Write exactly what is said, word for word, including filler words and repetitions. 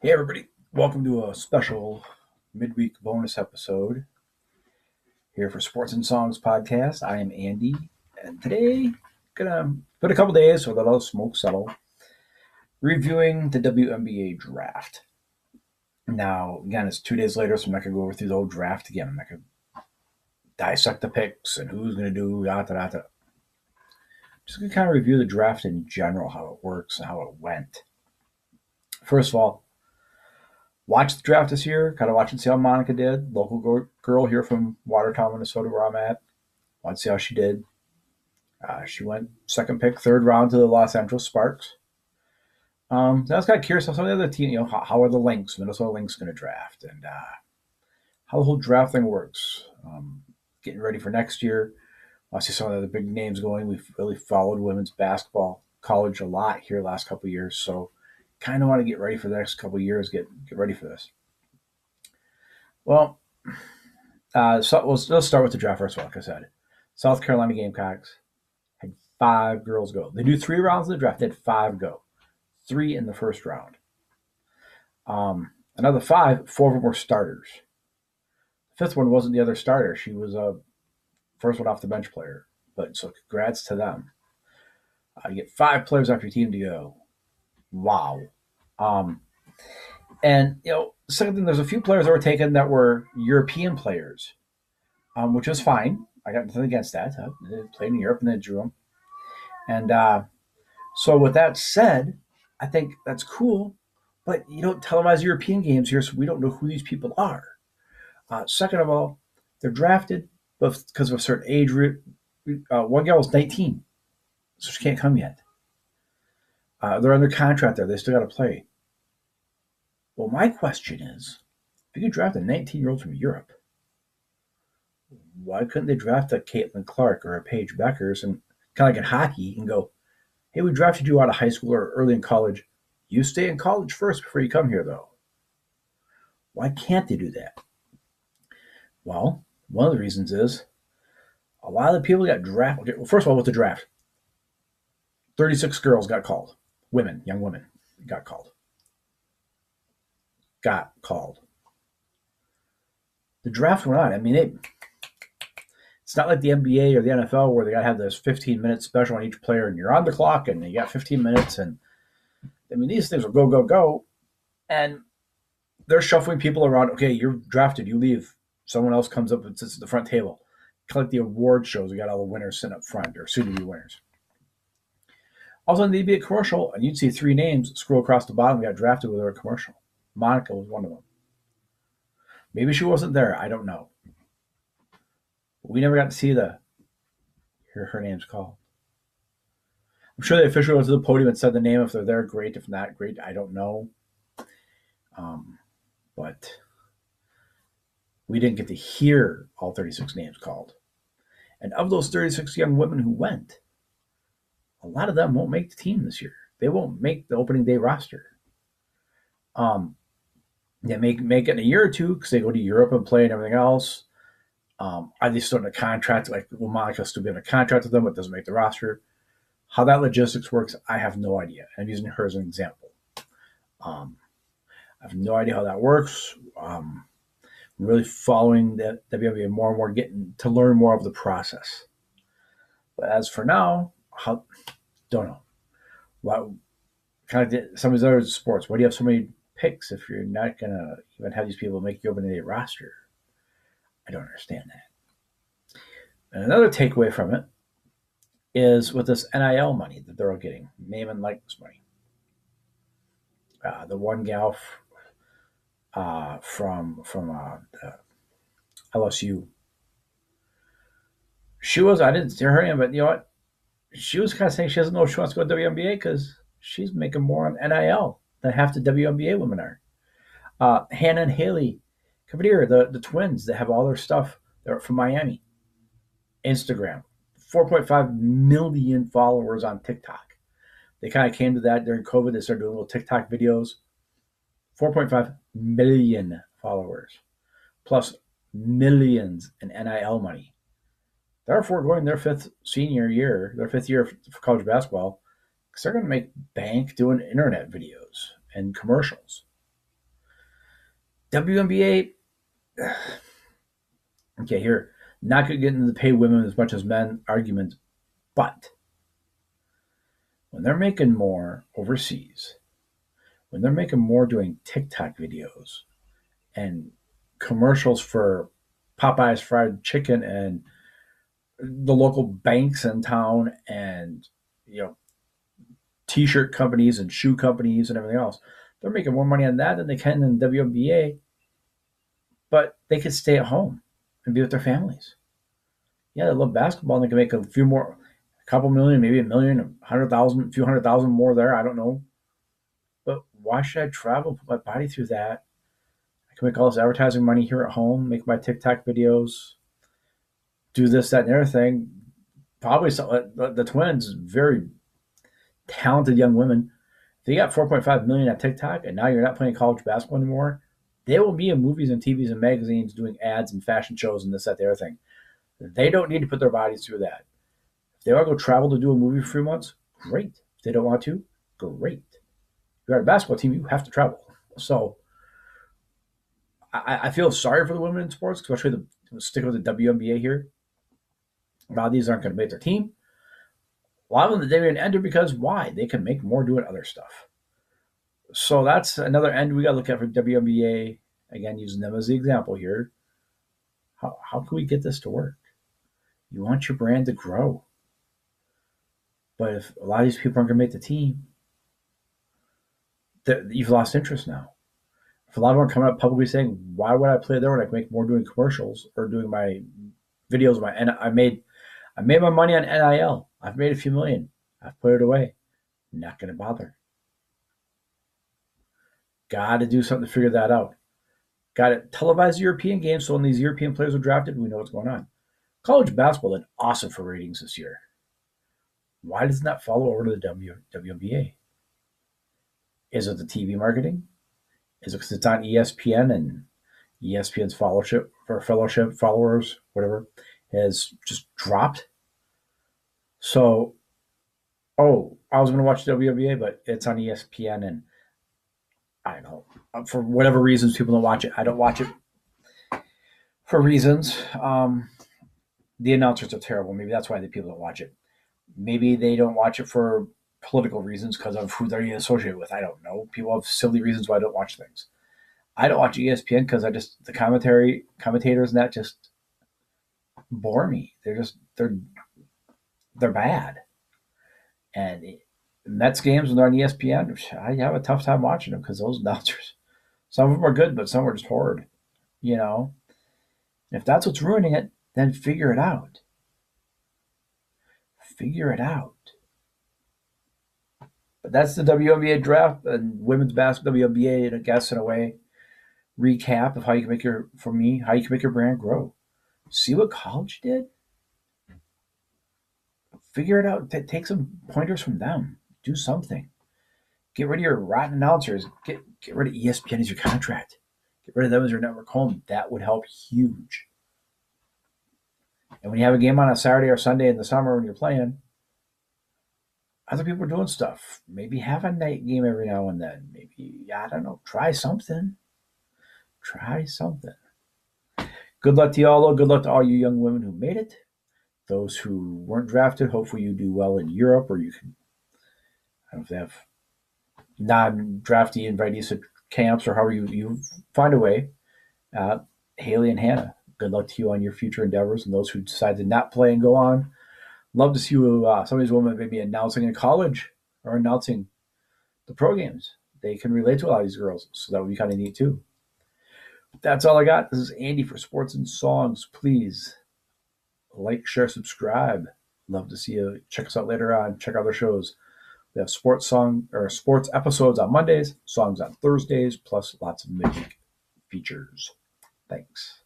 Hey everybody, welcome to a special midweek bonus episode here for Sports and Songs Podcast. I am Andy, and today, gonna put a couple days so that all the smoke settle, reviewing the W N B A draft. Now, again, it's two days later, so I'm not going to go over through the whole draft again. I'm not going to dissect the picks and who's going to do da da da da. Just going to kind of review the draft in general, how it works and how it went. First of all, watch the draft this year. Kind of watch and see how Monica did. Local go- girl here from Watertown, Minnesota, where I'm at. Want to see how she did. Uh, she went second pick, third round to the Los Angeles Sparks. Um, I was kind of curious how some of the other teams, you know, how, how are the Lynx, Minnesota Lynx going to draft, and uh, how the whole draft thing works. Um, getting ready for next year. I see some of the other big names going. We've really followed women's basketball college a lot here last couple of years, so kind of want to get ready for the next couple of years, get get ready for this. Well, uh, so we'll, let's start with the draft first of all, like I said. South Carolina Gamecocks had five girls go. They do three rounds in the draft, they had five go. Three in the first round. Um, another five, four of them were starters. The fifth one wasn't the other starter. She was a first one off the bench player. But so congrats to them. Uh, you get five players off your team to go. Wow. Um, and, you know, second thing, there's a few players that were taken that were European players, um, which was fine. I got nothing against that. Uh, they played in Europe and they drew them. And uh, so with that said, I think that's cool, but you don't televise European games here, so we don't know who these people are. Uh, second of all, they're drafted because of a certain age. Uh, one gal was nineteen, so she can't come yet. Uh, they're under contract there. They still got to play. Well, my question is, if you could draft a nineteen-year-old from Europe, why couldn't they draft a Caitlin Clark or a Paige Beckers and kind of like in hockey and go, hey, we drafted you out of high school or early in college. You stay in college first before you come here, though. Why can't they do that? Well, one of the reasons is a lot of the people got drafted. Well, first of all, with the draft, thirty-six girls got called. Women, young women got called. Got called. The draft went on. I mean, it, it's not like the N B A or the N F L where they got to have this fifteen-minute special on each player, and you're on the clock, and you got fifteen minutes. And I mean, these things will go, go, go. And they're shuffling people around. Okay, you're drafted. You leave. Someone else comes up and sits at the front table. Kind of like the award shows. We got all the winners sitting up front, or soon-to-be winners. All of a sudden, they'd be a commercial, and you'd see three names scroll across the bottom. We got drafted with our commercial. Monica was one of them. Maybe she wasn't there. I don't know. We never got to see the hear her name's called. I'm sure the official went to the podium and said the name. If they're there, great. If not, great. I don't know. Um, but we didn't get to hear all thirty-six names called. And of those thirty-six young women who went, a lot of them won't make the team this year. They won't make the opening day roster. Um, they may make it in a year or two because they go to Europe and play and everything else. Um, are they still in a contract? Like, will Monica still be in a contract with them, but doesn't make the roster? How that logistics works, I have no idea. I'm using her as an example. Um, I have no idea how that works. Um, I'm really following the W N B A more and more, getting to learn more of the process. But as for now, how, don't know. Well, kind of some of these other sports. Why do you have so many picks if you're not going to even have these people make you open a roster? I don't understand that. And another takeaway from it is with this N I L money that they're all getting, name and likeness money. Uh, the one gal f- uh, from from uh, uh, L S U, she was, I didn't hear her name, but you know what? She was kind of saying she doesn't know if she wants to go to W N B A because she's making more on N I L than half the W N B A women are. Uh, Hanna and Haley. Come here, the, the twins that have all their stuff. They're from Miami. Instagram. four point five million followers on TikTok. They kind of came to that during COVID. They started doing little TikTok videos. four point five million followers. Plus millions in N I L money. They're foregoing their fifth senior year, their fifth year of college basketball, because they're going to make bank doing internet videos and commercials. W N B A, okay, here, not going to get into the pay women as much as men argument, but when they're making more overseas, when they're making more doing TikTok videos and commercials for Popeye's fried chicken and the local banks in town and, you know, T-shirt companies and shoe companies and everything else, they're making more money on that than they can in W N B A, but they could stay at home and be with their families. Yeah, they love basketball and they can make a few more, a couple million, maybe a million, a hundred thousand, a few hundred thousand more there. I don't know. But why should I travel, put my body through that? I can make all this advertising money here at home, make my TikTok videos, do this, that, and everything. Probably so, the, the twins, very talented young women. They got four point five million at TikTok, and now you're not playing college basketball anymore. They will be in movies and T Vs and magazines doing ads and fashion shows and this, that, the other thing. They don't need to put their bodies through that. If they want to go travel to do a movie for three months, great. If they don't want to, great. If you're on a basketball team, you have to travel. So I, I feel sorry for the women in sports, especially the we'll stick with the W N B A here. A lot of these aren't going to make their team. A lot of them, they didn't enter because why? They can make more doing other stuff. So that's another end we got to look at for W N B A. Again, using them as the example here. How, how can we get this to work? You want your brand to grow. But if a lot of these people aren't going to make the team, you've lost interest now. If a lot of them are coming up publicly saying, why would I play there when I can make more doing commercials or doing my videos? My and I made I made my money on N I L. I've made a few million. I've put it away. Not going to bother. Got to do something to figure that out. Got to televise the European games so when these European players are drafted, we know what's going on. College basketball did awesome for ratings this year. Why doesn't that follow over to the W N B A? Is it the T V marketing? Is it because it's on E S P N and E S P N's followership or fellowship followers, whatever, has just dropped? So, oh, I was going to watch W N B A, but it's on E S P N, and I don't know, for whatever reasons, people don't watch it. I don't watch it for reasons. Um, the announcers are terrible. Maybe that's why the people don't watch it. Maybe they don't watch it for political reasons because of who they're associated with. I don't know. People have silly reasons why I don't watch things. I don't watch E S P N because I just the commentary commentators and that just bore me. They're just they're they're bad. And Mets games when they're on E S P N, I have a tough time watching them because those announcers, some of them are good, but some are just horrid. You know, if that's what's ruining it, then figure it out. Figure it out. But that's the W N B A draft and women's basketball, W N B A, and I guess in a way, recap of how you can make your, for me, how you can make your brand grow. See what college did? Figure it out. T- take some pointers from them. Do something. Get rid of your rotten announcers. Get get rid of E S P N as your contract. Get rid of them as your network home. That would help huge. And when you have a game on a Saturday or Sunday in the summer when you're playing, other people are doing stuff. Maybe have a night game every now and then. Maybe, I don't know, try something. Try something. Good luck to y'all. Good luck to all you young women who made it. Those who weren't drafted, hopefully you do well in Europe, or you can, I don't know if they have non-draftee invitees at camps, or however you, you find a way. Uh, Haley and Hanna, good luck to you on your future endeavors, and those who decide to not play and go on. Love to see you, uh, some of these women maybe announcing in college or announcing the pro games. They can relate to a lot of these girls, so that would be kind of neat too. But that's all I got. This is Andy for Sports and Songs. Please like, share, subscribe. Love to see you. Check us out later on. Check out our shows. We have sports song or sports episodes on Mondays, songs on Thursdays, plus lots of music features. Thanks.